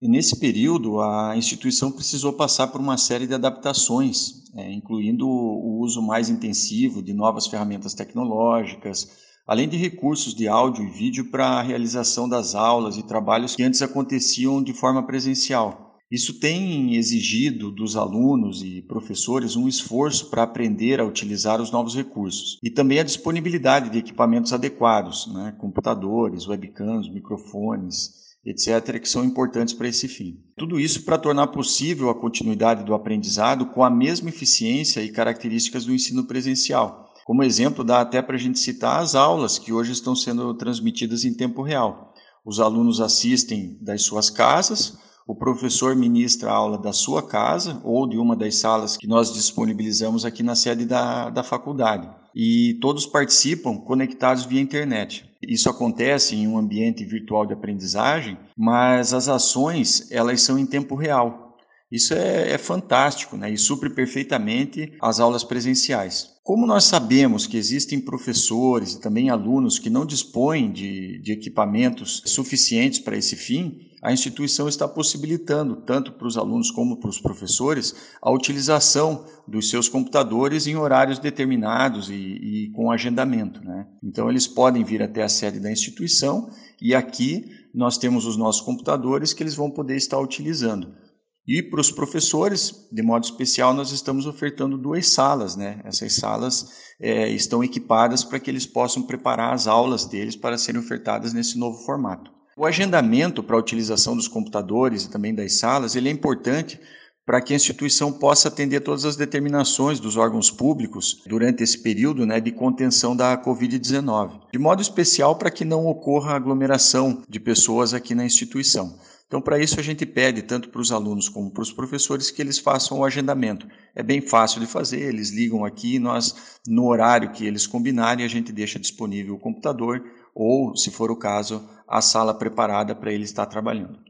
E nesse período, a instituição precisou passar por uma série de adaptações, incluindo o uso mais intensivo de novas ferramentas tecnológicas, além de recursos de áudio e vídeo para a realização das aulas e trabalhos que antes aconteciam de forma presencial. Isso tem exigido dos alunos e professores um esforço para aprender a utilizar os novos recursos e também a disponibilidade de equipamentos adequados, computadores, webcams, microfones, etc., que são importantes para esse fim. Tudo isso para tornar possível a continuidade do aprendizado com a mesma eficiência e características do ensino presencial. Como exemplo, dá até para a gente citar as aulas que hoje estão sendo transmitidas em tempo real. Os alunos assistem das suas casas, o professor ministra a aula da sua casa ou de uma das salas que nós disponibilizamos aqui na sede da faculdade. E todos participam conectados via internet. Isso acontece em um ambiente virtual de aprendizagem, mas as ações elas são em tempo real. Isso é fantástico, e supre perfeitamente as aulas presenciais. Como nós sabemos que existem professores e também alunos que não dispõem de equipamentos suficientes para esse fim, a instituição está possibilitando, tanto para os alunos como para os professores, a utilização dos seus computadores em horários determinados e com agendamento. Então, eles podem vir até a sede da instituição e aqui nós temos os nossos computadores que eles vão poder estar utilizando. E para os professores, de modo especial, nós estamos ofertando 2 salas. Essas salas estão equipadas para que eles possam preparar as aulas deles para serem ofertadas nesse novo formato. O agendamento para a utilização dos computadores e também das salas, ele é importante para que a instituição possa atender todas as determinações dos órgãos públicos durante esse período de contenção da Covid-19, de modo especial para que não ocorra aglomeração de pessoas aqui na instituição. Então, para isso, a gente pede tanto para os alunos como para os professores que eles façam o agendamento. É bem fácil de fazer, eles ligam aqui e nós, no horário que eles combinarem, a gente deixa disponível o computador ou, se for o caso, a sala preparada para ele estar trabalhando.